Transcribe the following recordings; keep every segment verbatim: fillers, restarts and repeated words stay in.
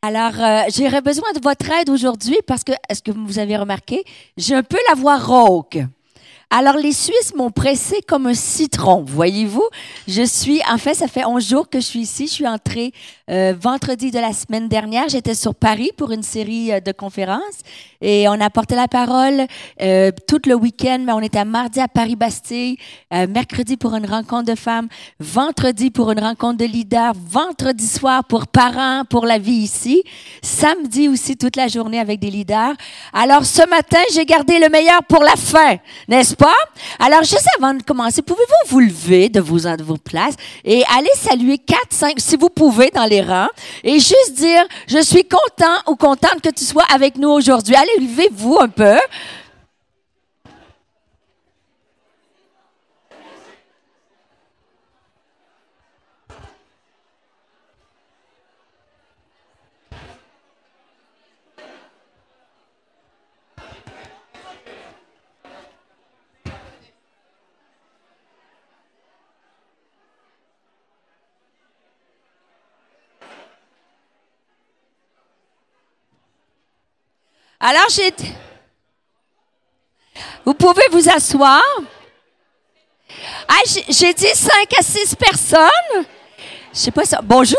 Alors, euh, j'aurais besoin de votre aide aujourd'hui parce que, est-ce que vous avez remarqué, j'ai un peu la voix rauque. Alors, les Suisses m'ont pressée comme un citron, voyez-vous. Je suis, en fait, ça fait onze jours que je suis ici. Je suis entrée euh, vendredi de la semaine dernière. J'étais sur Paris pour une série euh, de conférences et on a porté la parole euh, tout le week-end. Mais on était à mardi à Paris-Bastille, euh, mercredi pour une rencontre de femmes, vendredi pour une rencontre de leaders, vendredi soir pour parents, pour la vie ici, samedi aussi toute la journée avec des leaders. Alors, ce matin, j'ai gardé le meilleur pour la fin, n'est-ce pas? Pas. Alors, juste avant de commencer, pouvez-vous vous lever de vos, de vos places et aller saluer quatre, cinq, si vous pouvez, dans les rangs et juste dire, je suis content ou contente que tu sois avec nous aujourd'hui. Allez, levez-vous un peu. Alors, j'ai... vous pouvez vous asseoir. Ah, j'ai dit cinq à six personnes. Je sais pas si... Bonjour.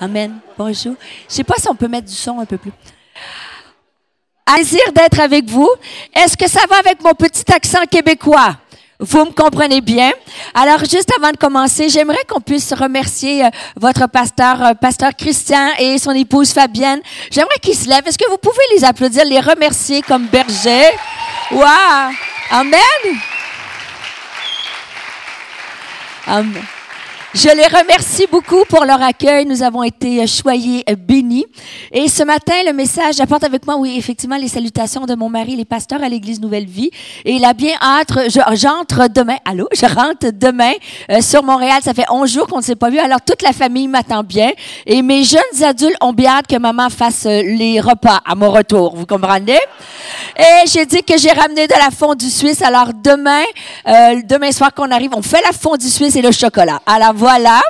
Amen. Bonjour. Je sais pas si on peut mettre du son un peu plus. Plaisir d'être avec vous. Est-ce que ça va avec mon petit accent québécois? Vous me comprenez bien. Alors, juste avant de commencer, j'aimerais qu'on puisse remercier euh, votre pasteur, euh, pasteur Christian et son épouse Fabienne. J'aimerais qu'ils se lèvent. Est-ce que vous pouvez les applaudir, les remercier comme bergers? Wow! Amen! Amen. Je les remercie beaucoup pour leur accueil. Nous avons été choyés, bénis. Et ce matin, le message, j'apporte avec moi, oui, effectivement, les salutations de mon mari, les pasteurs à l'église Nouvelle Vie. Et il a bien hâte, j'entre demain, allô, je rentre demain euh, sur Montréal. Ça fait onze jours qu'on ne s'est pas vu. Alors, toute la famille m'attend bien. Et mes jeunes adultes ont bien hâte que maman fasse euh, les repas à mon retour. Vous comprenez? Et j'ai dit que j'ai ramené de la fondue suisse. Alors, demain, euh, demain soir qu'on arrive, on fait la fondue suisse et le chocolat. Alors, voilà.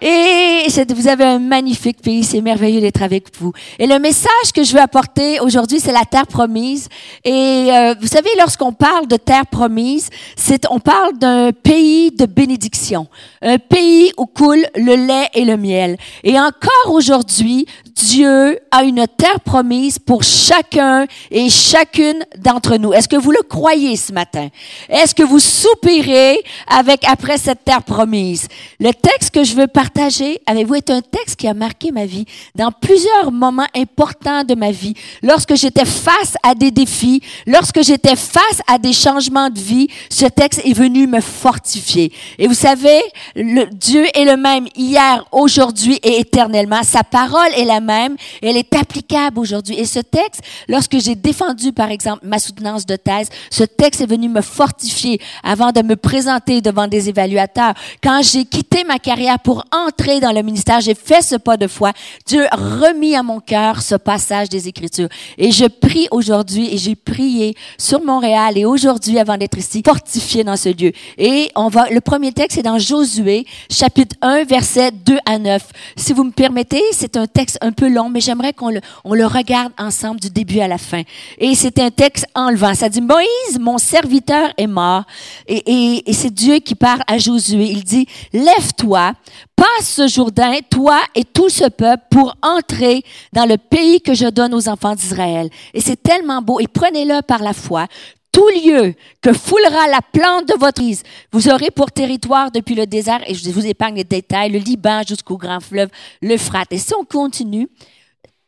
Et vous avez un magnifique pays, c'est merveilleux d'être avec vous. Et le message que je veux apporter aujourd'hui, c'est la terre promise. Et euh, vous savez, lorsqu'on parle de terre promise, c'est on parle d'un pays de bénédiction, un pays où coule le lait et le miel. Et encore aujourd'hui, Dieu a une terre promise pour chacun et chacune d'entre nous. Est-ce que vous le croyez ce matin? Est-ce que vous soupirez avec après cette terre promise? Le texte que je veux partager avec vous est un texte qui a marqué ma vie dans plusieurs moments importants de ma vie. Lorsque j'étais face à des défis, lorsque j'étais face à des changements de vie, ce texte est venu me fortifier. Et vous savez, le, Dieu est le même hier, aujourd'hui et éternellement. Sa parole est la même, elle est applicable aujourd'hui. Et ce texte, lorsque j'ai défendu, par exemple, ma soutenance de thèse, ce texte est venu me fortifier avant de me présenter devant des évaluateurs. Quand j'ai quitté ma carrière pour entrer dans le ministère, j'ai fait ce pas de foi. Dieu a remis à mon cœur ce passage des Écritures. Et je prie aujourd'hui, et j'ai prié sur Montréal, et aujourd'hui, avant d'être ici, fortifié dans ce lieu. Et on va, le premier texte est dans Josué, chapitre un, versets deux à neuf. Si vous me permettez, c'est un texte un peu long, mais j'aimerais qu'on le, on le regarde ensemble du début à la fin. Et c'est un texte enlevant. Ça dit, Moïse, mon serviteur est mort. Et, et, et c'est Dieu qui parle à Josué. Il dit, lève-toi, passe ce Jourdain, toi et tout ce peuple, pour entrer dans le pays que je donne aux enfants d'Israël. Et c'est tellement beau. Et prenez-le par la foi. Tout lieu que foulera la plante de votre mise, vous aurez pour territoire depuis le désert, et je vous épargne les détails, le Liban jusqu'au grand fleuve, l'Euphrate. Et si on continue,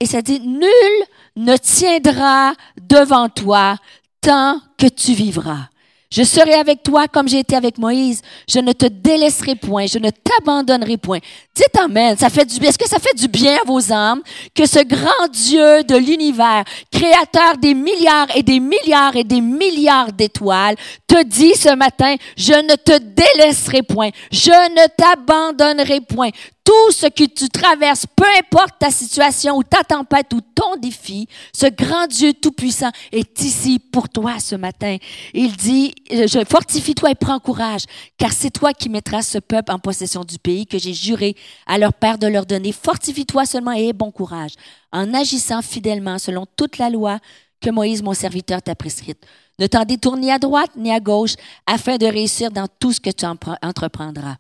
et ça dit, nul ne tiendra devant toi tant que tu vivras. Je serai avec toi comme j'ai été avec Moïse. Je ne te délaisserai point. Je ne t'abandonnerai point. Dites amen. Ça fait du bien. Est-ce que ça fait du bien à vos âmes que ce grand Dieu de l'univers, créateur des milliards et des milliards et des milliards d'étoiles, te dit ce matin, je ne te délaisserai point. Je ne t'abandonnerai point. Tout ce que tu traverses, peu importe ta situation ou ta tempête ou ton défi, ce grand Dieu tout-puissant est ici pour toi ce matin. Il dit, je fortifie-toi et prends courage, car c'est toi qui mettras ce peuple en possession du pays que j'ai juré à leur père de leur donner. Fortifie-toi seulement et aie bon courage, en agissant fidèlement selon toute la loi que Moïse, mon serviteur, t'a prescrite. Ne t'en détourne ni à droite ni à gauche, afin de réussir dans tout ce que tu entreprendras.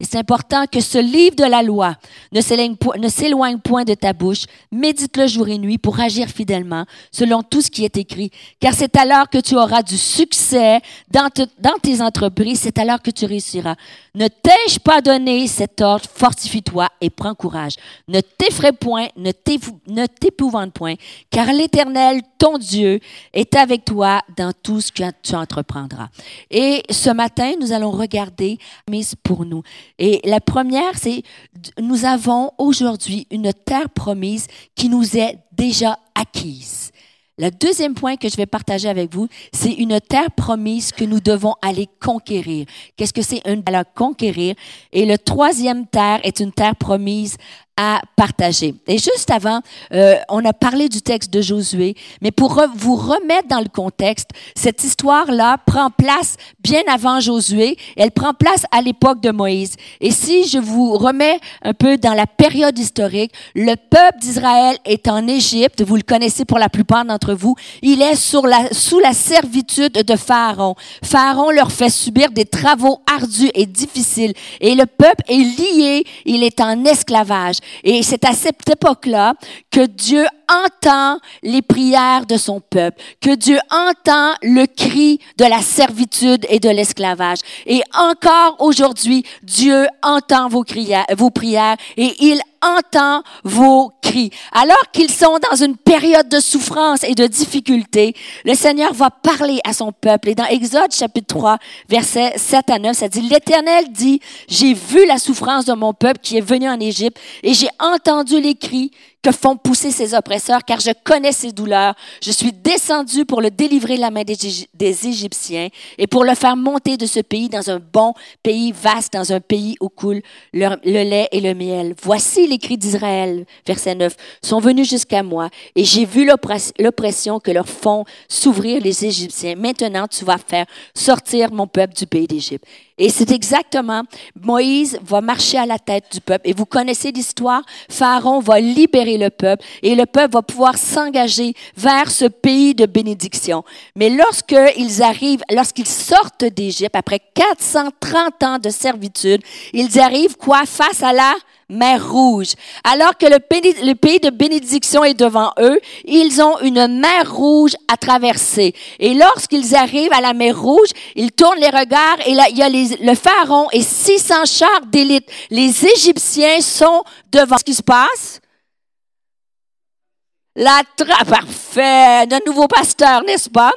Et c'est important que ce livre de la loi ne s'éloigne, ne s'éloigne point de ta bouche. Médite-le jour et nuit pour agir fidèlement selon tout ce qui est écrit. Car c'est alors que tu auras du succès dans, te, dans tes entreprises. C'est alors que tu réussiras. Ne t'ai-je pas donné cet ordre? Fortifie-toi et prends courage. Ne t'effraie point, ne, ne t'épouvante point. Car l'Éternel, ton Dieu, est avec toi dans tout ce que tu entreprendras. Et ce matin, nous allons regarder mise pour nous. Et la première, c'est nous avons aujourd'hui une terre promise qui nous est déjà acquise. Le deuxième point que je vais partager avec vous, c'est une terre promise que nous devons aller conquérir. Qu'est-ce que c'est une terre à conquérir? Et le troisième terre est une terre promise à partager. Et juste avant, euh, on a parlé du texte de Josué, mais pour re- vous remettre dans le contexte, cette histoire-là prend place bien avant Josué, elle prend place à l'époque de Moïse. Et si je vous remets un peu dans la période historique, le peuple d'Israël est en Égypte, vous le connaissez pour la plupart d'entre vous, il est sur la, sous la servitude de Pharaon. Pharaon leur fait subir des travaux ardus et difficiles, et le peuple est lié, il est en esclavage. Et c'est à cette époque-là que Dieu entend les prières de son peuple, que Dieu entend le cri de la servitude et de l'esclavage. Et encore aujourd'hui, Dieu entend vos prières, vos prières et il entend vos cris. Alors qu'ils sont dans une période de souffrance et de difficulté, le Seigneur va parler à son peuple. Et dans Exode chapitre trois, versets sept à neuf, ça dit, « L'Éternel dit, j'ai vu la souffrance de mon peuple qui est venu en Égypte et j'ai entendu les cris que font pousser ses oppresseurs, car je connais ses douleurs. Je suis descendu pour le délivrer de la main des Égyptiens et pour le faire monter de ce pays dans un bon pays vaste, dans un pays où coule le, le lait et le miel. Voici les cris d'Israël, verset neuf, sont venus jusqu'à moi et j'ai vu l'oppression que leur font s'ouvrir les Égyptiens. Maintenant, tu vas faire sortir mon peuple du pays d'Égypte. » Et c'est exactement, Moïse va marcher à la tête du peuple. Et vous connaissez l'histoire, Pharaon va libérer le peuple et le peuple va pouvoir s'engager vers ce pays de bénédiction. Mais lorsqu'ils arrivent, lorsqu'ils sortent d'Égypte, après quatre cent trente ans de servitude, ils arrivent quoi? Face à la Mer Rouge. Alors que le pays, le pays de bénédiction est devant eux, ils ont une mer rouge à traverser. Et lorsqu'ils arrivent à la mer Rouge, ils tournent les regards et là, il y a les, le Pharaon et six cents chars d'élite. Les Égyptiens sont devant. Qu'est-ce qui se passe? La trappe. Parfait. Notre nouveau pasteur, n'est-ce pas?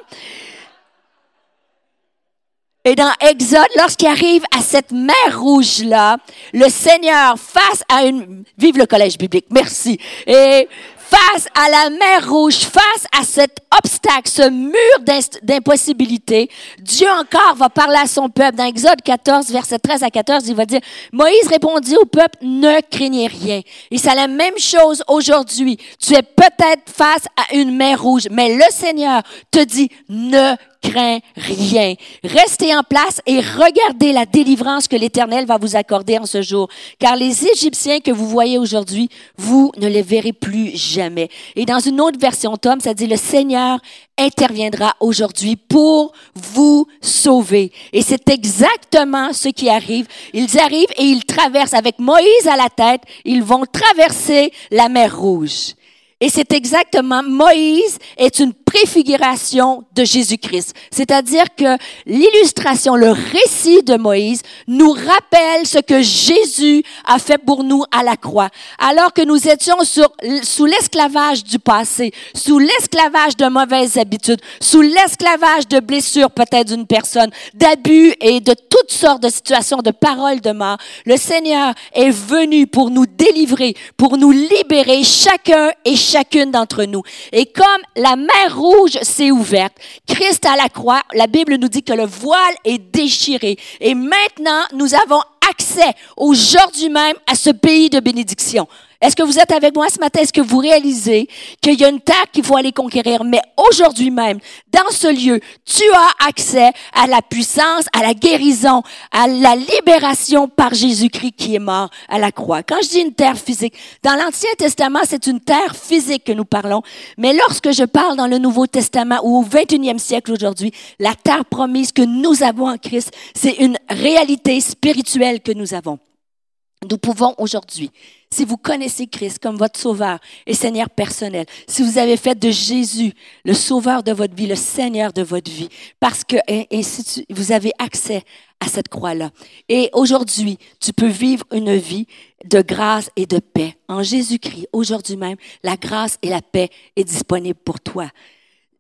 Et dans Exode, lorsqu'il arrive à cette mer rouge-là, le Seigneur, face à une... Vive le collège biblique, merci. Et face à la mer rouge, face à cet obstacle, ce mur d'impossibilité, Dieu encore va parler à son peuple. Dans Exode quatorze, versets treize à quatorze, il va dire, « Moïse répondit au peuple, ne craignez rien. » Et c'est la même chose aujourd'hui. Tu es peut-être face à une mer rouge, mais le Seigneur te dit, ne crains rien. Restez en place et regardez la délivrance que l'Éternel va vous accorder en ce jour. Car les Égyptiens que vous voyez aujourd'hui, vous ne les verrez plus jamais. Et dans une autre version, Tom, ça dit, le Seigneur interviendra aujourd'hui pour vous sauver. Et c'est exactement ce qui arrive. Ils arrivent et ils traversent. Avec Moïse à la tête, ils vont traverser la mer Rouge. Et c'est exactement, Moïse est une préfiguration de Jésus-Christ. C'est-à-dire que l'illustration, le récit de Moïse nous rappelle ce que Jésus a fait pour nous à la croix. Alors que nous étions sur, sous l'esclavage du passé, sous l'esclavage de mauvaises habitudes, sous l'esclavage de blessures peut-être d'une personne, d'abus et de toutes sortes de situations, de paroles de mort, le Seigneur est venu pour nous délivrer, pour nous libérer chacun et chacun. Chacune d'entre nous. Et comme la mer rouge s'est ouverte, Christ à la croix, la Bible nous dit que le voile est déchiré. Et maintenant, nous avons accès aujourd'hui même à ce pays de bénédiction. Est-ce que vous êtes avec moi ce matin? Est-ce que vous réalisez qu'il y a une terre qu'il faut aller conquérir? Mais aujourd'hui même, dans ce lieu, tu as accès à la puissance, à la guérison, à la libération par Jésus-Christ qui est mort à la croix. Quand je dis une terre physique, dans l'Ancien Testament, c'est une terre physique que nous parlons. Mais lorsque je parle dans le Nouveau Testament ou au vingt et unième siècle aujourd'hui, la terre promise que nous avons en Christ, c'est une réalité spirituelle que nous avons. Nous pouvons aujourd'hui, si vous connaissez Christ comme votre sauveur et Seigneur personnel, si vous avez fait de Jésus le sauveur de votre vie, le Seigneur de votre vie, parce que ainsi vous avez accès à cette croix-là. Et aujourd'hui, tu peux vivre une vie de grâce et de paix. En Jésus-Christ, aujourd'hui même, la grâce et la paix est disponible pour toi.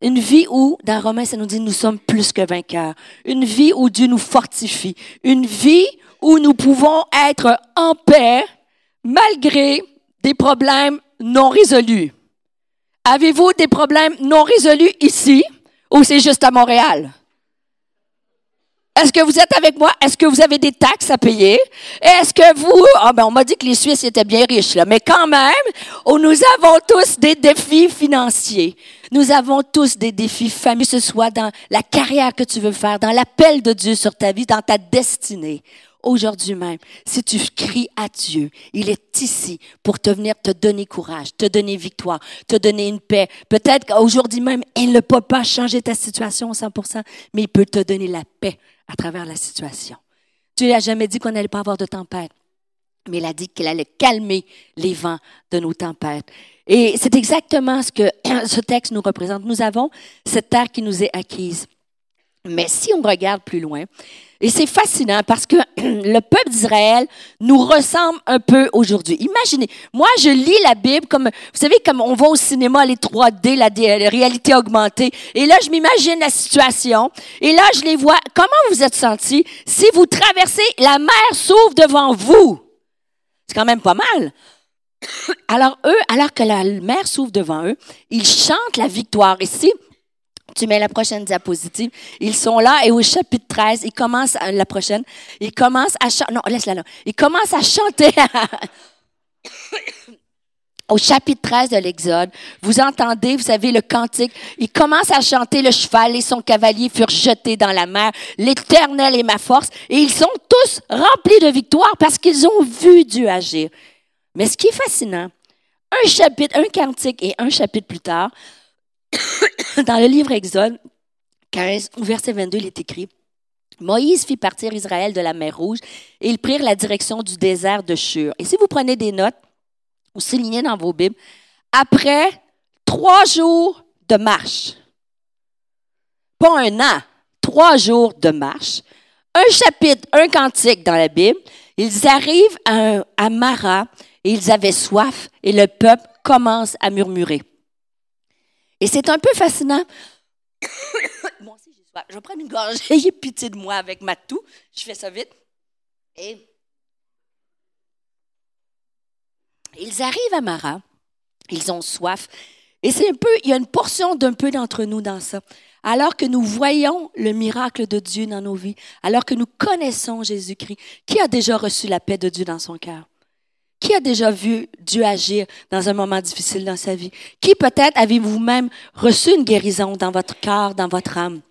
Une vie où, dans Romains, ça nous dit, nous sommes plus que vainqueurs. Une vie où Dieu nous fortifie. Une vie où nous pouvons être en paix malgré des problèmes non résolus. Avez-vous des problèmes non résolus ici ou c'est juste à Montréal? Est-ce que vous êtes avec moi? Est-ce que vous avez des taxes à payer? Est-ce que vous... Ah ben on m'a dit que les Suisses étaient bien riches, là, mais quand même, oh, nous avons tous des défis financiers. Nous avons tous des défis familiaux, que ce soit dans la carrière que tu veux faire, dans l'appel de Dieu sur ta vie, dans ta destinée. Aujourd'hui même, si tu cries à Dieu, il est ici pour te venir te donner courage, te donner victoire, te donner une paix. Peut-être qu'aujourd'hui même, il ne peut pas changer ta situation à cent pour cent, mais il peut te donner la paix à travers la situation. Dieu n'a jamais dit qu'on n'allait pas avoir de tempête, mais il a dit qu'il allait calmer les vents de nos tempêtes. Et c'est exactement ce que ce texte nous représente. Nous avons cette terre qui nous est acquise. Mais si on regarde plus loin, et c'est fascinant parce que le peuple d'Israël nous ressemble un peu aujourd'hui. Imaginez, moi je lis la Bible comme, vous savez, comme on va au cinéma, les trois D, la, la réalité augmentée, et là je m'imagine la situation, et là je les vois. Comment vous êtes sentis si vous traversez, la mer s'ouvre devant vous? C'est quand même pas mal. Alors eux, alors que la mer s'ouvre devant eux, ils chantent la victoire ici. Tu mets la prochaine diapositive. Ils sont là et au chapitre treize, ils commencent à, la prochaine. Ils commencent à chanter. Non, laisse-la là. Ils commencent à chanter. Au chapitre treize de l'Exode, vous entendez, vous savez, le cantique. Ils commencent à chanter le cheval et son cavalier furent jetés dans la mer. L'Éternel est ma force. Et ils sont tous remplis de victoire parce qu'ils ont vu Dieu agir. Mais ce qui est fascinant, un chapitre, un cantique et un chapitre plus tard, dans le livre Exode quinze, verset vingt-deux, il est écrit « Moïse fit partir Israël de la mer Rouge et ils prirent la direction du désert de Shur. » Et si vous prenez des notes ou soulignez dans vos Bibles, après trois jours de marche, pas un an, trois jours de marche, un chapitre, un cantique dans la Bible, ils arrivent à, à Mara et ils avaient soif et le peuple commence à murmurer. Et c'est un peu fascinant. Moi aussi, j'ai soif. Je vais prendre une gorgée. Ayez pitié de moi avec ma toux. Je fais ça vite. Et ils arrivent à Mara. Ils ont soif. Et c'est un peu, il y a une portion d'un peu d'entre nous dans ça. Alors que nous voyons le miracle de Dieu dans nos vies, alors que nous connaissons Jésus-Christ, qui a déjà reçu la paix de Dieu dans son cœur? Qui a déjà vu Dieu agir dans un moment difficile dans sa vie? Qui peut-être avez-vous même reçu une guérison dans votre cœur, dans votre âme?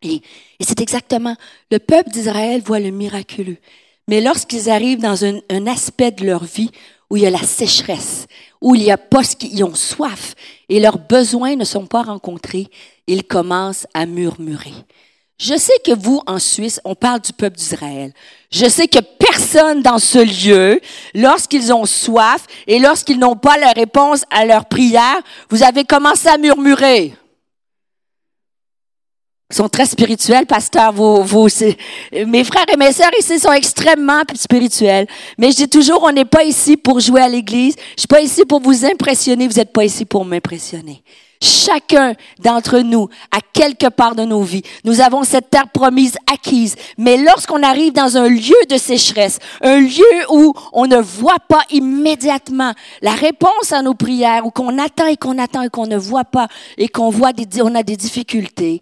Et, et c'est exactement, le peuple d'Israël voit le miraculeux. Mais lorsqu'ils arrivent dans un, un aspect de leur vie où il y a la sécheresse, où il y a pas ce qu'ils ont soif et leurs besoins ne sont pas rencontrés, ils commencent à murmurer. Je sais que vous, en Suisse, on parle du peuple d'Israël. Je sais que personne dans ce lieu, lorsqu'ils ont soif et lorsqu'ils n'ont pas la réponse à leur prière, vous avez commencé à murmurer. Ils sont très spirituels, pasteur. Vous, vous, mes frères et mes sœurs ici sont extrêmement spirituels. Mais je dis toujours, on n'est pas ici pour jouer à l'église. Je suis pas ici pour vous impressionner. Vous n'êtes pas ici pour m'impressionner. Chacun d'entre nous, à quelque part de nos vies, nous avons cette terre promise acquise. Mais lorsqu'on arrive dans un lieu de sécheresse, un lieu où on ne voit pas immédiatement la réponse à nos prières, ou qu'on attend et qu'on attend et qu'on ne voit pas et qu'on voit des, on a des difficultés,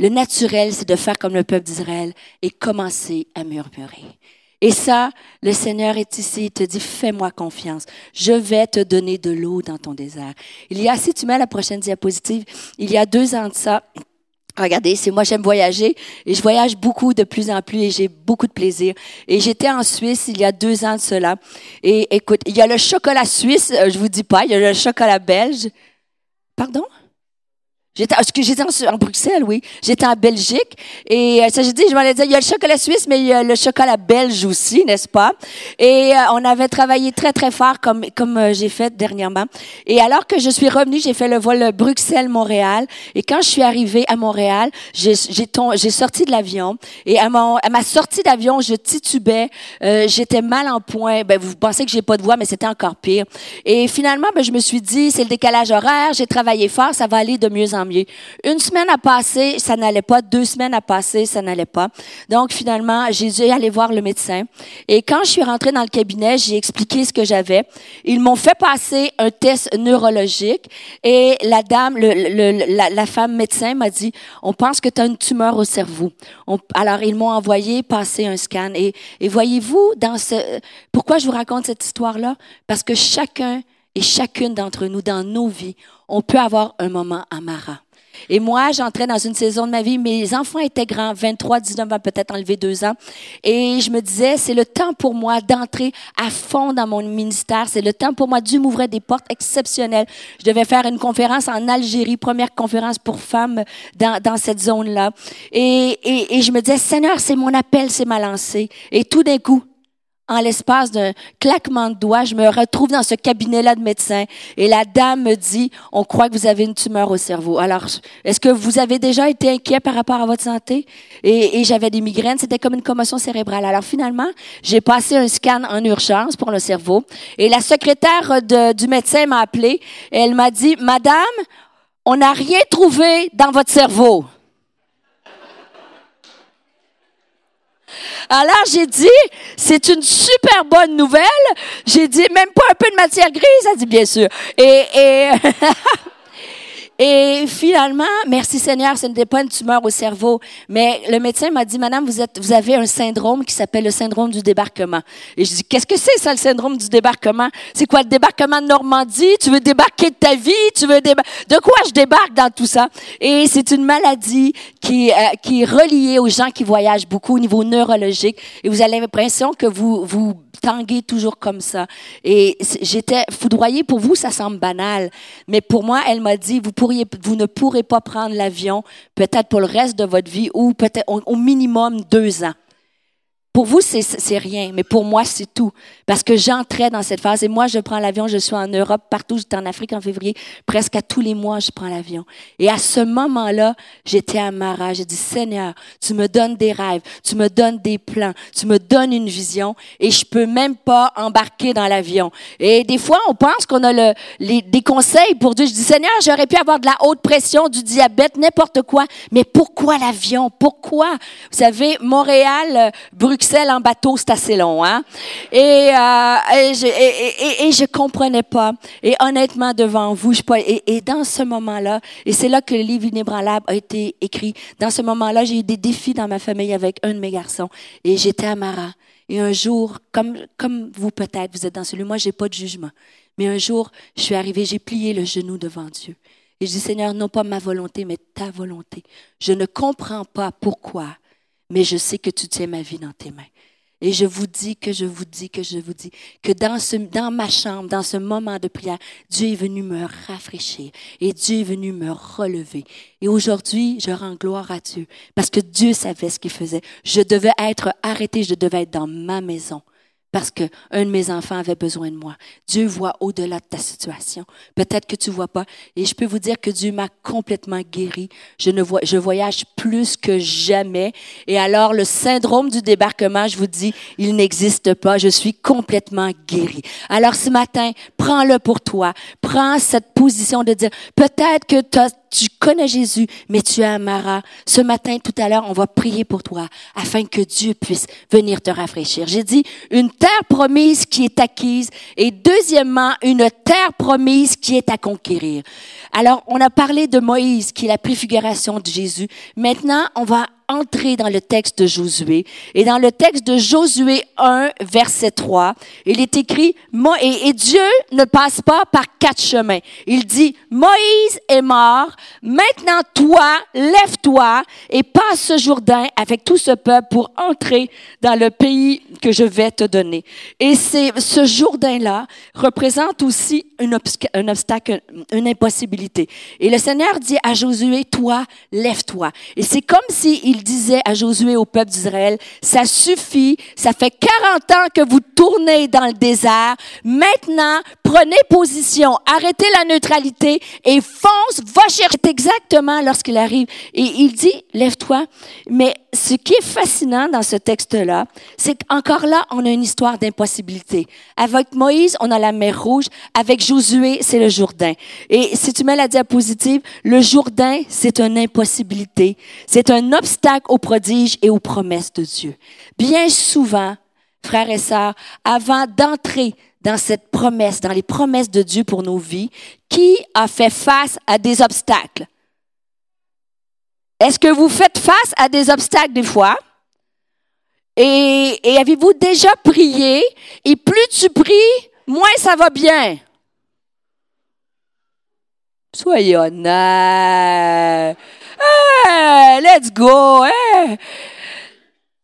le naturel, c'est de faire comme le peuple d'Israël et commencer à murmurer. Et ça, le Seigneur est ici, il te dit, fais-moi confiance. Je vais te donner de l'eau dans ton désert. Il y a, si tu mets la prochaine diapositive, il y a deux ans de ça, regardez, c'est moi, j'aime voyager et je voyage beaucoup de plus en plus et j'ai beaucoup de plaisir. Et j'étais en Suisse il y a deux ans de cela. Et écoute, il y a le chocolat suisse, je vous dis pas, il y a le chocolat belge. Pardon? J'étais, j'étais en, en Bruxelles, oui. J'étais en Belgique. Et ça, j'ai dit, je m'en allais dire, il y a le chocolat suisse, mais il y a le chocolat belge aussi, n'est-ce pas? Et euh, on avait travaillé très, très fort, comme comme euh, j'ai fait dernièrement. Et alors que je suis revenue, j'ai fait le vol Bruxelles-Montréal. Et quand je suis arrivée à Montréal, j'ai j'ai, ton, j'ai sorti de l'avion. Et à, mon, à ma sortie d'avion, je titubais. Euh, j'étais mal en point. Ben, vous pensez que j'ai pas de voix, mais c'était encore pire. Et finalement, ben, je me suis dit, c'est le décalage horaire. J'ai travaillé fort, ça va aller de mieux en mieux. Une semaine à passer, ça n'allait pas. Deux semaines à passer, ça n'allait pas. Donc, finalement, j'ai dû aller voir le médecin. Et quand je suis rentrée dans le cabinet, j'ai expliqué ce que j'avais. Ils m'ont fait passer un test neurologique. Et la dame, le, le, la, la femme médecin m'a dit, on pense que tu as une tumeur au cerveau. On, alors, ils m'ont envoyé passer un scan. Et, et voyez-vous, dans ce, pourquoi je vous raconte cette histoire-là? Parce que chacun et chacune d'entre nous, dans nos vies, on peut avoir un moment à Mara. Et moi, j'entrais dans une saison de ma vie, mes enfants étaient grands, vingt-trois, dix-neuf ans, peut-être enlevé deux ans. Et je me disais, c'est le temps pour moi d'entrer à fond dans mon ministère. C'est le temps pour moi. Dieu m'ouvrait des portes exceptionnelles. Je devais faire une conférence en Algérie, première conférence pour femmes dans, dans cette zone-là. Et, et, et je me disais, Seigneur, c'est mon appel, c'est ma lancée. Et tout d'un coup, en l'espace d'un claquement de doigts, je me retrouve dans ce cabinet-là de médecin et la dame me dit, on croit que vous avez une tumeur au cerveau. Alors, est-ce que vous avez déjà été inquiet par rapport à votre santé? Et, et j'avais des migraines, c'était comme une commotion cérébrale. Alors finalement, j'ai passé un scan en urgence pour le cerveau et la secrétaire de, du médecin m'a appelée et elle m'a dit, Madame, on n'a rien trouvé dans votre cerveau. Alors, j'ai dit, c'est une super bonne nouvelle. J'ai dit, même pas un peu de matière grise. Elle dit, bien sûr. Et, et, et finalement, merci Seigneur, ce n'était pas une tumeur au cerveau. Mais le médecin m'a dit, Madame, vous êtes, vous avez un syndrome qui s'appelle le syndrome du débarquement. Et je dis, qu'est-ce que c'est ça, le syndrome du débarquement? C'est quoi le débarquement de Normandie? Tu veux débarquer de ta vie? Tu veux débar... De quoi je débarque dans tout ça? Et c'est une maladie qui, euh, qui est reliée aux gens qui voyagent beaucoup au niveau neurologique. Et vous avez l'impression que vous, vous tanguez toujours comme ça. Et j'étais foudroyée. Pour vous, ça semble banal. Mais pour moi, elle m'a dit, vous Vous, pourriez, vous ne pourrez pas prendre l'avion peut-être pour le reste de votre vie ou peut-être au, au minimum deux ans. Pour vous, c'est, c'est rien, mais pour moi, c'est tout. Parce que j'entrais dans cette phase et moi, je prends l'avion, je suis en Europe, partout, j'étais en Afrique en février, presque à tous les mois, je prends l'avion. Et à ce moment-là, j'étais à Mara, j'ai dit, Seigneur, tu me donnes des rêves, tu me donnes des plans, tu me donnes une vision et je peux même pas embarquer dans l'avion. Et des fois, on pense qu'on a le, les, des conseils pour Dieu. Je dis, Seigneur, j'aurais pu avoir de la haute pression, du diabète, n'importe quoi, mais pourquoi l'avion? Pourquoi? Vous savez, Montréal, Bruxelles, en bateau, c'est assez long, hein? Et, euh, et, je, et, et, et je comprenais pas. Et honnêtement, devant vous, je pas. Et, et dans ce moment-là, et c'est là que le livre Inébranlable a été écrit. Dans ce moment-là, j'ai eu des défis dans ma famille avec un de mes garçons. Et j'étais à Mara. Et un jour, comme comme vous peut-être, vous êtes dans celui, moi, j'ai pas de jugement. Mais un jour, je suis arrivée, j'ai plié le genou devant Dieu. Et je dis, Seigneur, non pas ma volonté, mais ta volonté. Je ne comprends pas pourquoi. Mais je sais que tu tiens ma vie dans tes mains. Et je vous dis que je vous dis que je vous dis que dans ce, dans ma chambre, dans ce moment de prière, Dieu est venu me rafraîchir et Dieu est venu me relever. Et aujourd'hui, je rends gloire à Dieu parce que Dieu savait ce qu'il faisait. Je devais être arrêtée, je devais être dans ma maison. Parce que un de mes enfants avait besoin de moi. Dieu voit au-delà de ta situation. Peut-être que tu vois pas. Et je peux vous dire que Dieu m'a complètement guérie. Je ne vois, je voyage plus que jamais. Et alors, le syndrome du débarquement, je vous dis, il n'existe pas. Je suis complètement guérie. Alors, ce matin, prends-le pour toi. Prends cette position de dire, peut-être que t'as, tu connais Jésus, mais tu es à Mara. Ce matin, tout à l'heure, on va prier pour toi afin que Dieu puisse venir te rafraîchir. J'ai dit, une terre promise qui est acquise et deuxièmement, une terre promise qui est à conquérir. Alors, on a parlé de Moïse, qui est la préfiguration de Jésus. Maintenant, on va entrer dans le texte de Josué. Et dans le texte de Josué un, verset trois, il est écrit, et Dieu ne passe pas par quatre chemins. Il dit, Moïse est mort, maintenant toi, lève-toi et passe ce Jourdain avec tout ce peuple pour entrer dans le pays que je vais te donner. Et c'est, ce Jourdain-là représente aussi un obs- un obstacle, une impossibilité. Et le Seigneur dit à Josué, toi, lève-toi. Et c'est comme s'il disait à Josué, au peuple d'Israël, ça suffit, ça fait quarante ans que vous tournez dans le désert, maintenant, prenez position, arrêtez la neutralité et fonce, va chercher exactement lorsqu'il arrive. Et il dit, lève-toi. Mais ce qui est fascinant dans ce texte-là, c'est qu'encore là, on a une histoire d'impossibilité. Avec Moïse, on a la mer Rouge. Avec Josué, c'est le Jourdain. Et si tu mets la diapositive, le Jourdain, c'est une impossibilité. C'est un obstacle aux prodiges et aux promesses de Dieu. Bien souvent, frères et sœurs, avant d'entrer dans cette promesse, dans les promesses de Dieu pour nos vies, qui a fait face à des obstacles? Est-ce que vous faites face à des obstacles des fois? Et, et avez-vous déjà prié? Et plus tu pries, moins ça va bien. Soyez honnêtes. Hey, let's go. Hey.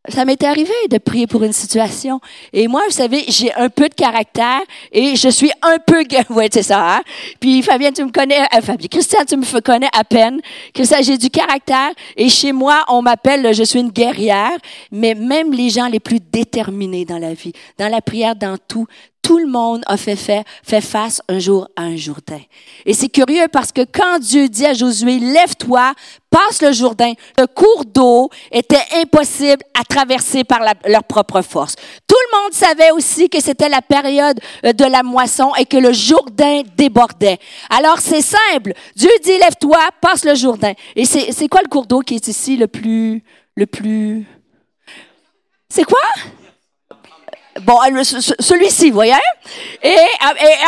Ça m'est arrivé de prier pour une situation. Et moi, vous savez, j'ai un peu de caractère et je suis un peu... Oui, c'est ça, hein? Puis Fabienne, tu me connais... Euh, Fabienne, Christian, tu me connais à peine. Christian, j'ai du caractère. Et chez moi, on m'appelle, je suis une guerrière. Mais même les gens les plus déterminés dans la vie, dans la prière, dans tout... Tout le monde a fait, fait, fait face un jour à un Jourdain. Et c'est curieux parce que quand Dieu dit à Josué, lève-toi, passe le Jourdain, le cours d'eau était impossible à traverser par la, leur propre force. Tout le monde savait aussi que c'était la période de la moisson et que le Jourdain débordait. Alors c'est simple, Dieu dit, lève-toi, passe le Jourdain. Et c'est, c'est quoi le cours d'eau qui est ici le plus, le plus... C'est quoi? Bon, celui-ci, vous voyez? Et, et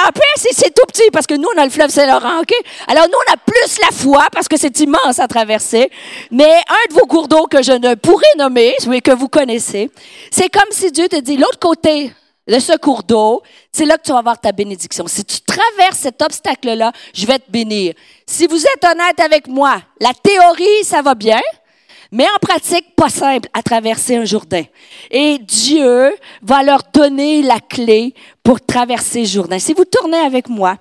après, c'est, c'est tout petit, parce que nous, on a le fleuve Saint-Laurent, OK? Alors, nous, on a plus la foi, parce que c'est immense à traverser. Mais un de vos cours d'eau que je ne pourrais nommer, mais que vous connaissez, c'est comme si Dieu te dit, l'autre côté de ce cours d'eau, c'est là que tu vas avoir ta bénédiction. Si tu traverses cet obstacle-là, je vais te bénir. Si vous êtes honnête avec moi, la théorie, ça va bien. Mais en pratique, pas simple à traverser un Jourdain. Et Dieu va leur donner la clé pour traverser Jourdain. Si vous tournez avec moi,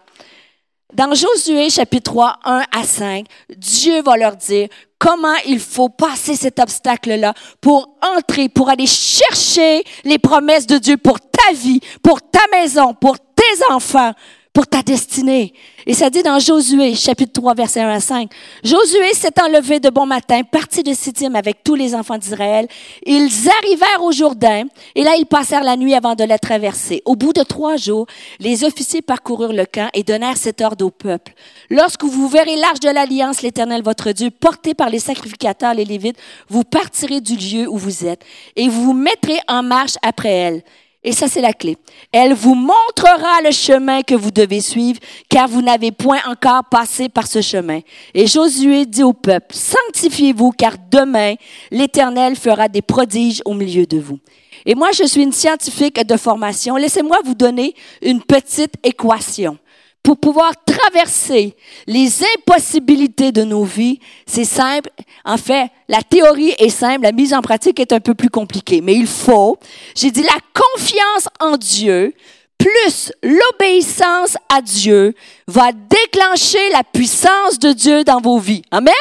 dans Josué, chapitre trois, un à cinq, Dieu va leur dire comment il faut passer cet obstacle-là pour entrer, pour aller chercher les promesses de Dieu pour ta vie, pour ta maison, pour tes enfants, pour ta destinée. Et ça dit dans Josué, chapitre trois, verset un à cinq, « Josué s'est enlevé de bon matin, parti de Sittim avec tous les enfants d'Israël. Ils arrivèrent au Jourdain, et là ils passèrent la nuit avant de la traverser. Au bout de trois jours, les officiers parcoururent le camp et donnèrent cet ordre au peuple. Lorsque vous verrez l'arche de l'Alliance, l'Éternel votre Dieu, portée par les sacrificateurs, les Lévites, vous partirez du lieu où vous êtes, et vous vous mettrez en marche après elle. » Et ça, c'est la clé. Elle vous montrera le chemin que vous devez suivre, car vous n'avez point encore passé par ce chemin. Et Josué dit au peuple, sanctifiez-vous, car demain, l'Éternel fera des prodiges au milieu de vous. Et moi, je suis une scientifique de formation. Laissez-moi vous donner une petite équation. Pour pouvoir traverser les impossibilités de nos vies, c'est simple. En fait, la théorie est simple, la mise en pratique est un peu plus compliquée. Mais il faut, j'ai dit, la confiance en Dieu plus l'obéissance à Dieu va déclencher la puissance de Dieu dans vos vies. Amen?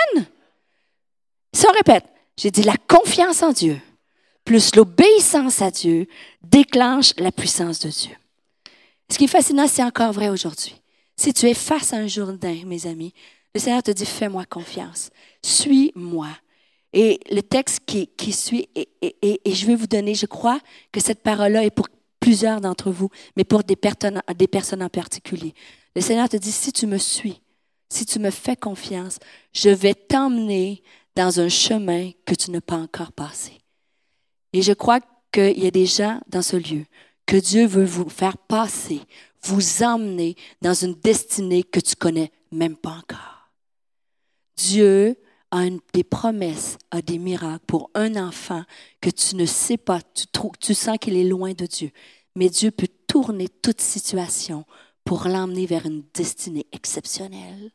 Si on répète, j'ai dit, la confiance en Dieu plus l'obéissance à Dieu déclenche la puissance de Dieu. Ce qui est fascinant, c'est encore vrai aujourd'hui. Si tu es face à un Jourdain, mes amis, le Seigneur te dit, fais-moi confiance, suis-moi. Et le texte qui, qui suit, et, et, et, et je vais vous donner, je crois que cette parole-là est pour plusieurs d'entre vous, mais pour des personnes, des personnes en particulier. Le Seigneur te dit, si tu me suis, si tu me fais confiance, je vais t'emmener dans un chemin que tu n'as pas encore passé. Et je crois qu'il y a des gens dans ce lieu que Dieu veut vous faire passer, vous emmener dans une destinée que tu connais même pas encore. Dieu à une, des promesses, à des miracles pour un enfant que tu ne sais pas, tu, trouves, tu sens qu'il est loin de Dieu. Mais Dieu peut tourner toute situation pour l'emmener vers une destinée exceptionnelle.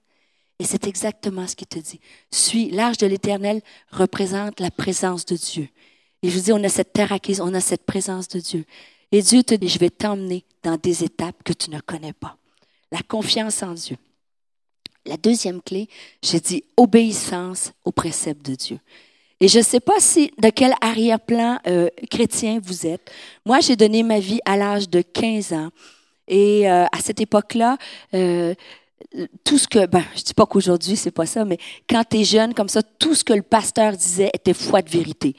Et c'est exactement ce qu'il te dit. Suis, l'arche de l'Éternel représente la présence de Dieu. Et je vous dis, on a cette terre acquise, on a cette présence de Dieu. Et Dieu te dit, je vais t'emmener dans des étapes que tu ne connais pas. La confiance en Dieu. La deuxième clé, j'ai dit obéissance aux préceptes de Dieu. Et je ne sais pas si de quel arrière-plan euh, chrétien vous êtes. Moi, j'ai donné ma vie à l'âge de quinze ans. Et euh, à cette époque-là, euh, tout ce que, ben, je ne dis pas qu'aujourd'hui, c'est pas ça, mais quand tu es jeune comme ça, tout ce que le pasteur disait était foi de vérité.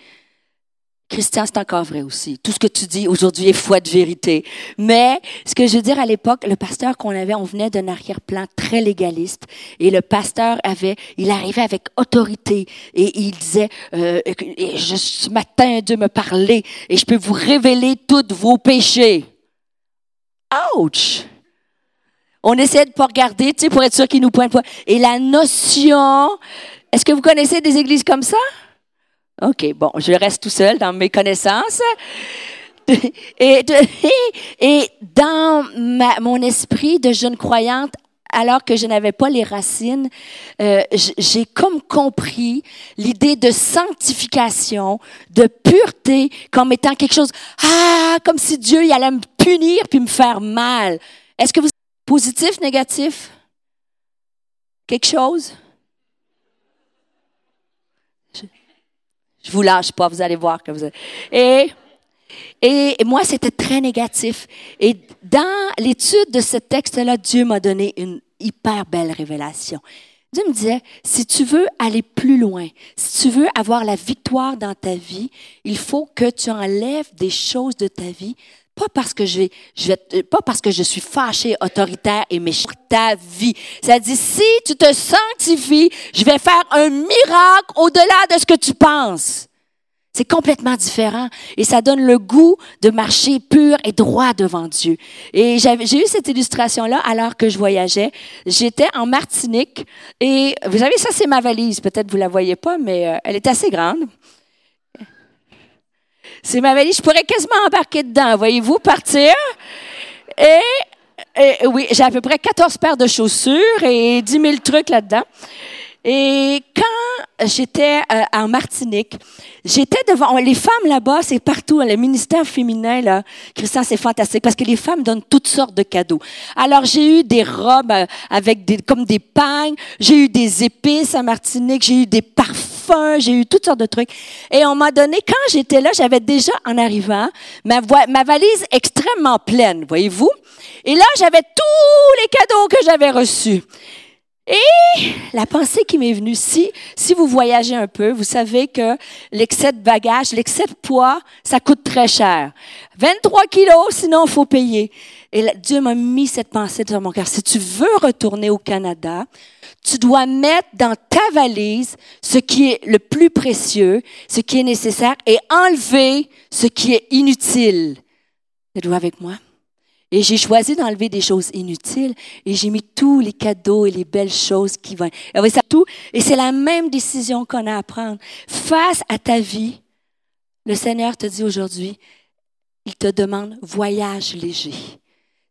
Christian, c'est encore vrai aussi. Tout ce que tu dis aujourd'hui est foi de vérité. Mais ce que je veux dire à l'époque, le pasteur qu'on avait, on venait d'un arrière-plan très légaliste. Et le pasteur avait, il arrivait avec autorité et il disait, euh, je, ce matin, Dieu me parlait et je peux vous révéler tous vos péchés. Ouch! On essayait de pas regarder, tu sais, pour être sûr qu'il nous pointe pas. Et la notion, est-ce que vous connaissez des églises comme ça? OK, bon, je reste tout seul dans mes connaissances. Et, et dans ma, mon esprit de jeune croyante, alors que je n'avais pas les racines, euh, j'ai comme compris l'idée de sanctification, de pureté, comme étant quelque chose, ah, comme si Dieu il allait me punir puis me faire mal. Est-ce que vous êtes positif, négatif? Quelque chose? Je vous lâche pas, vous allez voir que vous allez. Et, et, et moi, c'était très négatif. Et dans l'étude de ce texte-là, Dieu m'a donné une hyper belle révélation. Dieu me disait, si tu veux aller plus loin, si tu veux avoir la victoire dans ta vie, il faut que tu enlèves des choses de ta vie. Pas parce que je vais, je vais, pas parce que je suis fâchée, autoritaire et méchante. Ta vie. Ça dit, si tu te sanctifies, je vais faire un miracle au-delà de ce que tu penses. C'est complètement différent. Et ça donne le goût de marcher pur et droit devant Dieu. Et j'ai eu cette illustration-là alors que je voyageais. J'étais en Martinique. Et vous savez, ça, c'est ma valise. Peut-être vous la voyez pas, mais elle est assez grande. C'est ma valise. Je pourrais quasiment embarquer dedans, voyez-vous, partir. Et, et oui, j'ai à peu près quatorze paires de chaussures et dix mille trucs là-dedans. Et quand j'étais euh, en Martinique, j'étais devant... Les femmes là-bas, c'est partout. Le ministère féminin, là, Christian, c'est fantastique parce que les femmes donnent toutes sortes de cadeaux. Alors, j'ai eu des robes euh, avec des, comme des pagnes. J'ai eu des épices en Martinique. J'ai eu des parfums. J'ai eu toutes sortes de trucs. Et on m'a donné, quand j'étais là, j'avais déjà, en arrivant, ma, vo- ma valise extrêmement pleine, voyez-vous. Et là, j'avais tous les cadeaux que j'avais reçus. Et la pensée qui m'est venue, si, si vous voyagez un peu, vous savez que l'excès de bagages, l'excès de poids, ça coûte très cher. vingt-trois kilos, sinon il faut payer. Et là, Dieu m'a mis cette pensée dans mon cœur. Si tu veux retourner au Canada, tu dois mettre dans ta valise ce qui est le plus précieux, ce qui est nécessaire, et enlever ce qui est inutile. Êtes-vous avec moi? Et j'ai choisi d'enlever des choses inutiles et j'ai mis tous les cadeaux et les belles choses qui vont. Et ça tout. Et c'est la même décision qu'on a à prendre. Face à ta vie, le Seigneur te dit aujourd'hui, il te demande voyage léger.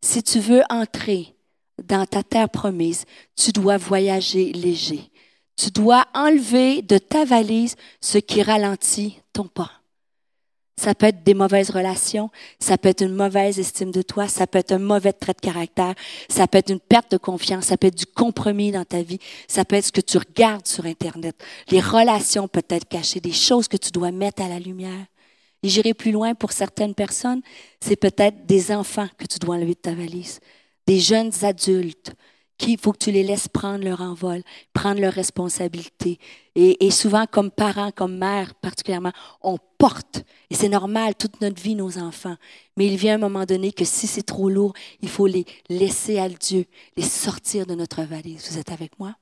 Si tu veux entrer dans ta terre promise, tu dois voyager léger. Tu dois enlever de ta valise ce qui ralentit ton pas. Ça peut être des mauvaises relations, ça peut être une mauvaise estime de toi, ça peut être un mauvais trait de caractère, ça peut être une perte de confiance, ça peut être du compromis dans ta vie, ça peut être ce que tu regardes sur Internet, les relations peut-être cachées, des choses que tu dois mettre à la lumière. Et j'irai plus loin pour certaines personnes, c'est peut-être des enfants que tu dois enlever de ta valise, des jeunes adultes qu'il faut que tu les laisses prendre leur envol, prendre leurs responsabilités. Et, et souvent, comme parents, comme mères particulièrement, on porte. Et c'est normal, toute notre vie, nos enfants. Mais il vient un moment donné que si c'est trop lourd, il faut les laisser à Dieu, les sortir de notre valise. Vous êtes avec moi?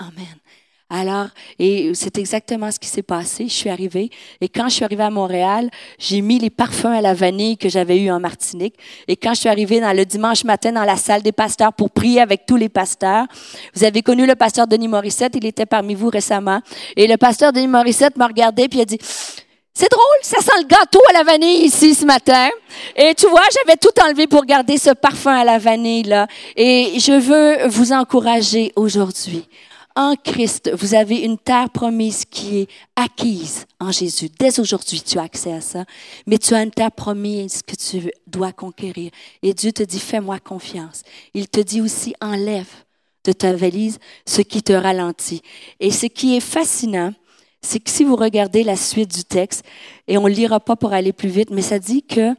Amen. Alors, et c'est exactement ce qui s'est passé. Je suis arrivée. Et quand je suis arrivée à Montréal, j'ai mis les parfums à la vanille que j'avais eu en Martinique. Et quand je suis arrivée dans le dimanche matin dans la salle des pasteurs pour prier avec tous les pasteurs, vous avez connu le pasteur Denis Morissette. Il était parmi vous récemment. Et le pasteur Denis Morissette m'a regardé puis il a dit... C'est drôle, ça sent le gâteau à la vanille ici ce matin. Et tu vois, j'avais tout enlevé pour garder ce parfum à la vanille là. Et je veux vous encourager aujourd'hui. En Christ, vous avez une terre promise qui est acquise en Jésus. Dès aujourd'hui, tu as accès à ça. Mais tu as une terre promise que tu dois conquérir. Et Dieu te dit, fais-moi confiance. Il te dit aussi, enlève de ta valise ce qui te ralentit. Et ce qui est fascinant, c'est que si vous regardez la suite du texte, et on ne lira pas pour aller plus vite, mais ça dit que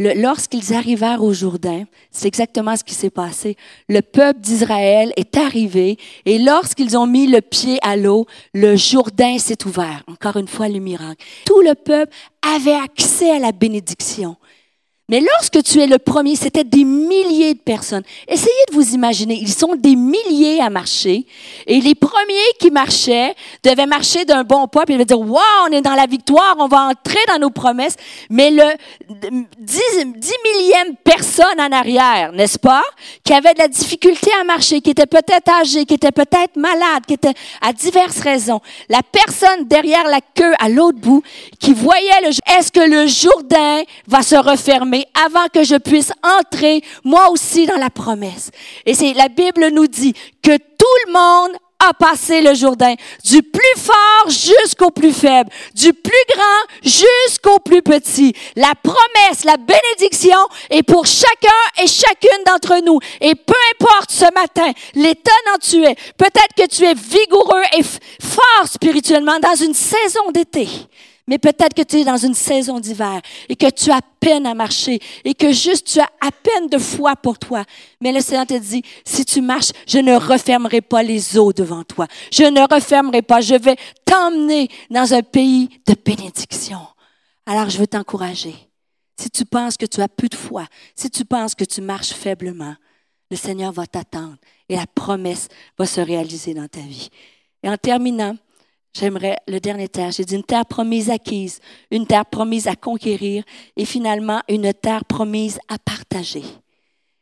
le, lorsqu'ils arrivèrent au Jourdain, c'est exactement ce qui s'est passé. Le peuple d'Israël est arrivé, et lorsqu'ils ont mis le pied à l'eau, le Jourdain s'est ouvert. Encore une fois, le miracle. Tout le peuple avait accès à la bénédiction. Mais lorsque tu es le premier, c'était des milliers de personnes. Essayez de vous imaginer, ils sont des milliers à marcher. Et les premiers qui marchaient devaient marcher d'un bon pas, puis ils devaient dire, wow, on est dans la victoire, on va entrer dans nos promesses. Mais le dix, dix millième personne en arrière, n'est-ce pas, qui avait de la difficulté à marcher, qui était peut-être âgée, qui était peut-être malade, qui était à diverses raisons. La personne derrière la queue, à l'autre bout, qui voyait le Jourdain, est-ce que le Jourdain va se refermer? Mais avant que je puisse entrer, moi aussi, dans la promesse. Et c'est, la Bible nous dit que tout le monde a passé le Jourdain, du plus fort jusqu'au plus faible, du plus grand jusqu'au plus petit. La promesse, la bénédiction est pour chacun et chacune d'entre nous. Et peu importe ce matin l'état dont tu es, peut-être que tu es vigoureux et f- fort spirituellement dans une saison d'été. Mais peut-être que tu es dans une saison d'hiver et que tu as peine à marcher et que juste tu as à peine de foi pour toi. Mais le Seigneur te dit, si tu marches, je ne refermerai pas les eaux devant toi. Je ne refermerai pas. Je vais t'emmener dans un pays de bénédiction. Alors, je veux t'encourager. Si tu penses que tu as peu de foi, si tu penses que tu marches faiblement, le Seigneur va t'attendre et la promesse va se réaliser dans ta vie. Et en terminant, j'aimerais le dernier terre. J'ai dit une terre promise acquise, une terre promise à conquérir et finalement une terre promise à partager.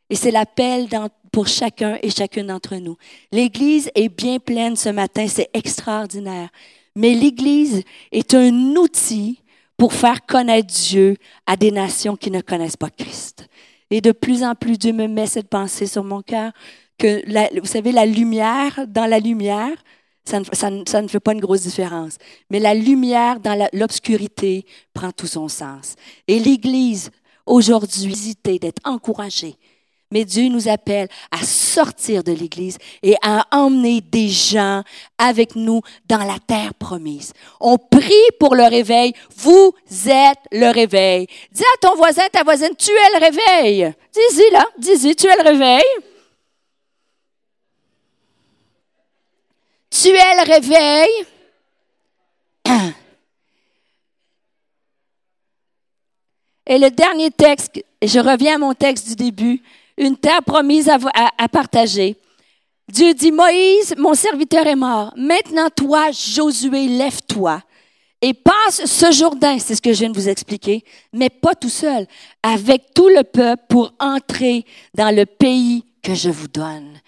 Et c'est l'appel dans, pour chacun et chacune d'entre nous. L'Église est bien pleine ce matin, c'est extraordinaire. Mais l'Église est un outil pour faire connaître Dieu à des nations qui ne connaissent pas Christ. Et de plus en plus, Dieu me met cette pensée sur mon cœur que, la, vous savez, la lumière dans la lumière, Ça ne, ça, ne, ça ne fait pas une grosse différence. Mais la lumière dans la, l'obscurité prend tout son sens. Et l'Église, aujourd'hui, hésitée d'être encouragée. Mais Dieu nous appelle à sortir de l'Église et à emmener des gens avec nous dans la terre promise. On prie pour le réveil. Vous êtes le réveil. Dis à ton voisin, ta voisine, tu es le réveil. Dis-y là, dis-y, tu es le réveil. Tu es le réveil. Et le dernier texte, je reviens à mon texte du début, une terre promise à, à, à partager. Dieu dit, Moïse, mon serviteur est mort. Maintenant, toi, Josué, lève-toi et passe ce Jourdain, c'est ce que je viens de vous expliquer, mais pas tout seul, avec tout le peuple pour entrer dans le pays que je vous donne.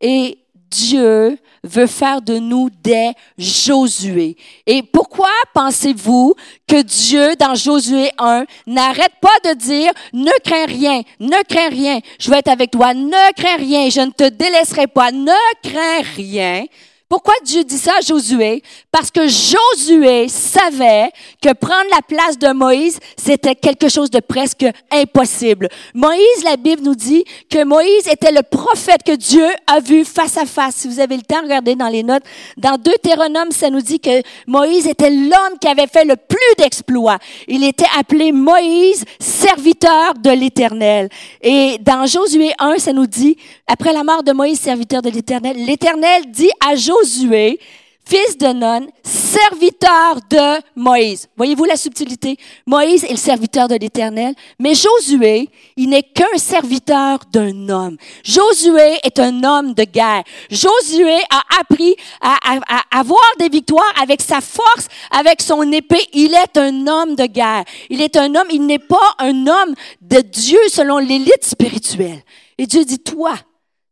Et Dieu veut faire de nous des Josué. Et pourquoi pensez-vous que Dieu, dans Josué un, n'arrête pas de dire « Ne crains rien, ne crains rien, je vais être avec toi, ne crains rien, je ne te délaisserai pas, ne crains rien ». Pourquoi Dieu dit ça à Josué? Parce que Josué savait que prendre la place de Moïse, c'était quelque chose de presque impossible. Moïse, la Bible nous dit que Moïse était le prophète que Dieu a vu face à face. Si vous avez le temps, regardez dans les notes. Dans Deutéronome, ça nous dit que Moïse était l'homme qui avait fait le plus d'exploits. Il était appelé Moïse, serviteur de l'Éternel. Et dans Josué un, ça nous dit, après la mort de Moïse, serviteur de l'Éternel, l'Éternel dit à Josué, fils de Nun, serviteur de Moïse. Voyez-vous la subtilité? Moïse est le serviteur de l'Éternel, mais Josué, il n'est qu'un serviteur d'un homme. Josué est un homme de guerre. Josué a appris à, à, à avoir des victoires avec sa force, avec son épée. Il est un homme de guerre. Il est un homme, il n'est pas un homme de Dieu selon l'élite spirituelle. Et Dieu dit, toi,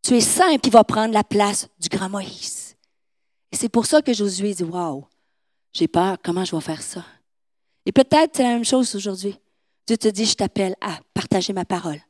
tu es simple, il va prendre la place du grand Moïse. Et c'est pour ça que Josué dit, waouh, j'ai peur, comment je vais faire ça? Et peut-être c'est la même chose aujourd'hui. Dieu te dit, je t'appelle à partager ma parole.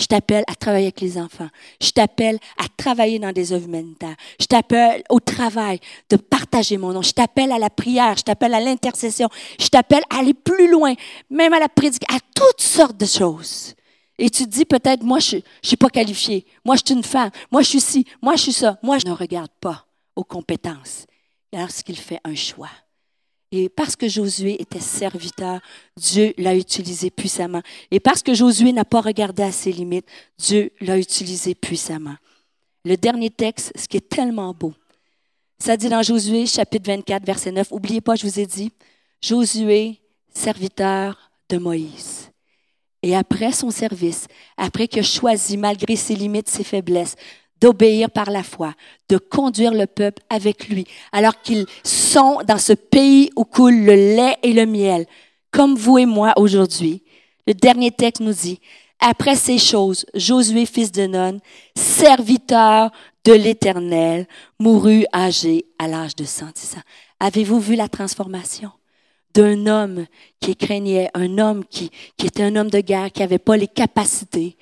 Je t'appelle à travailler avec les enfants. Je t'appelle à travailler dans des œuvres humanitaires. Je t'appelle au travail de partager mon nom. Je t'appelle à la prière. Je t'appelle à l'intercession. Je t'appelle à aller plus loin, même à la prédication, à toutes sortes de choses. Et tu te dis peut-être, moi, je ne suis pas qualifiée. Moi, je suis une femme. Moi, je suis ci. Moi, je suis ça. Moi, je ne regarde pas aux compétences, lorsqu'il fait un choix. Et parce que Josué était serviteur, Dieu l'a utilisé puissamment. Et parce que Josué n'a pas regardé à ses limites, Dieu l'a utilisé puissamment. Le dernier texte, ce qui est tellement beau, ça dit dans Josué, chapitre vingt-quatre, verset neuf, oubliez pas, je vous ai dit, Josué, serviteur de Moïse. Et après son service, après qu'il a choisi, malgré ses limites, ses faiblesses, d'obéir par la foi, de conduire le peuple avec lui, alors qu'ils sont dans ce pays où coule le lait et le miel, comme vous et moi aujourd'hui. Le dernier texte nous dit, « Après ces choses, Josué, fils de Nun, serviteur de l'Éternel, mourut âgé à l'âge de cent dix ans. » Avez-vous vu la transformation d'un homme qui craignait, un homme qui, qui était un homme de guerre, qui n'avait pas les capacités?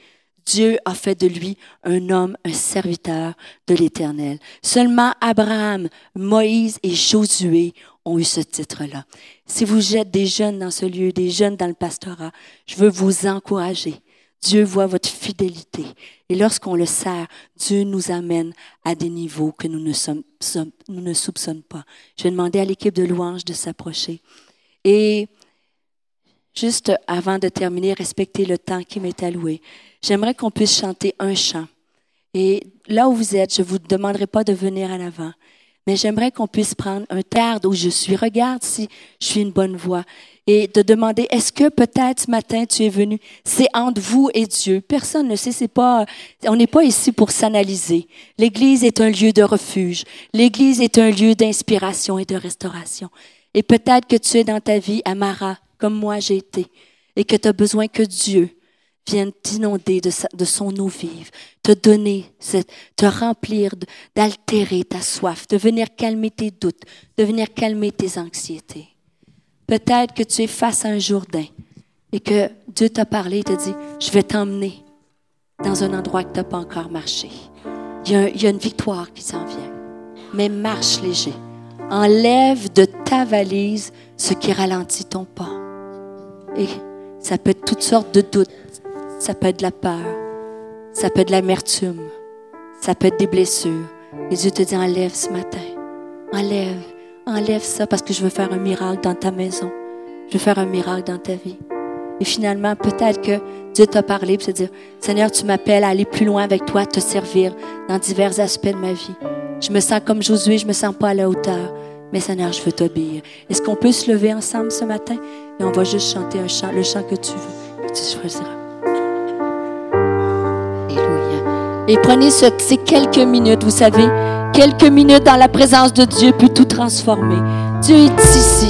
Dieu a fait de lui un homme, un serviteur de l'Éternel. Seulement Abraham, Moïse et Josué ont eu ce titre-là. Si vous êtes des jeunes dans ce lieu, des jeunes dans le pastorat, je veux vous encourager. Dieu voit votre fidélité. Et lorsqu'on le sert, Dieu nous amène à des niveaux que nous ne, sommes, nous ne soupçonnons pas. Je vais demander à l'équipe de louanges de s'approcher. Et juste avant de terminer, respectez le temps qui m'est alloué. J'aimerais qu'on puisse chanter un chant. Et là où vous êtes, je vous demanderai pas de venir à l'avant, mais j'aimerais qu'on puisse prendre un garde où je suis. Regarde si je suis une bonne voix. Et de demander, est-ce que peut-être ce matin tu es venu? C'est entre vous et Dieu. Personne ne sait, c'est pas, on n'est pas ici pour s'analyser. L'Église est un lieu de refuge. L'Église est un lieu d'inspiration et de restauration. Et peut-être que tu es dans ta vie à Mara, comme moi j'ai été, et que tu as besoin que Dieu vienne t'inonder de, sa, de son eau vive, te donner, cette, te remplir, d'altérer ta soif, de venir calmer tes doutes, de venir calmer tes anxiétés. Peut-être que tu es face à un Jourdain et que Dieu t'a parlé et t'a dit, je vais t'emmener dans un endroit que tu n'as pas encore marché. Il y, a, il y a une victoire qui s'en vient, mais marche léger. Enlève de ta valise ce qui ralentit ton pas. Et ça peut être toutes sortes de doutes. Ça peut être de la peur, ça peut être de l'amertume, ça peut être des blessures. Et Dieu te dit, enlève ce matin, enlève, enlève ça parce que je veux faire un miracle dans ta maison. Je veux faire un miracle dans ta vie. Et finalement, peut-être que Dieu t'a parlé et te dit, Seigneur, tu m'appelles à aller plus loin avec toi, à te servir dans divers aspects de ma vie. Je me sens comme Josué, je me sens pas à la hauteur, mais Seigneur, je veux t'obéir. Est-ce qu'on peut se lever ensemble ce matin? Et on va juste chanter un chant, le chant que tu veux, que tu choisiras. Et prenez ce, ces quelques minutes, vous savez, quelques minutes dans la présence de Dieu peut tout transformer. Dieu est ici.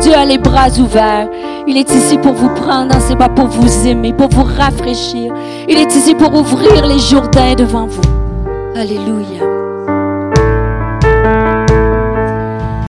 Dieu a les bras ouverts. Il est ici pour vous prendre dans ses bras, pour vous aimer, pour vous rafraîchir. Il est ici pour ouvrir les Jourdains devant vous. Alléluia.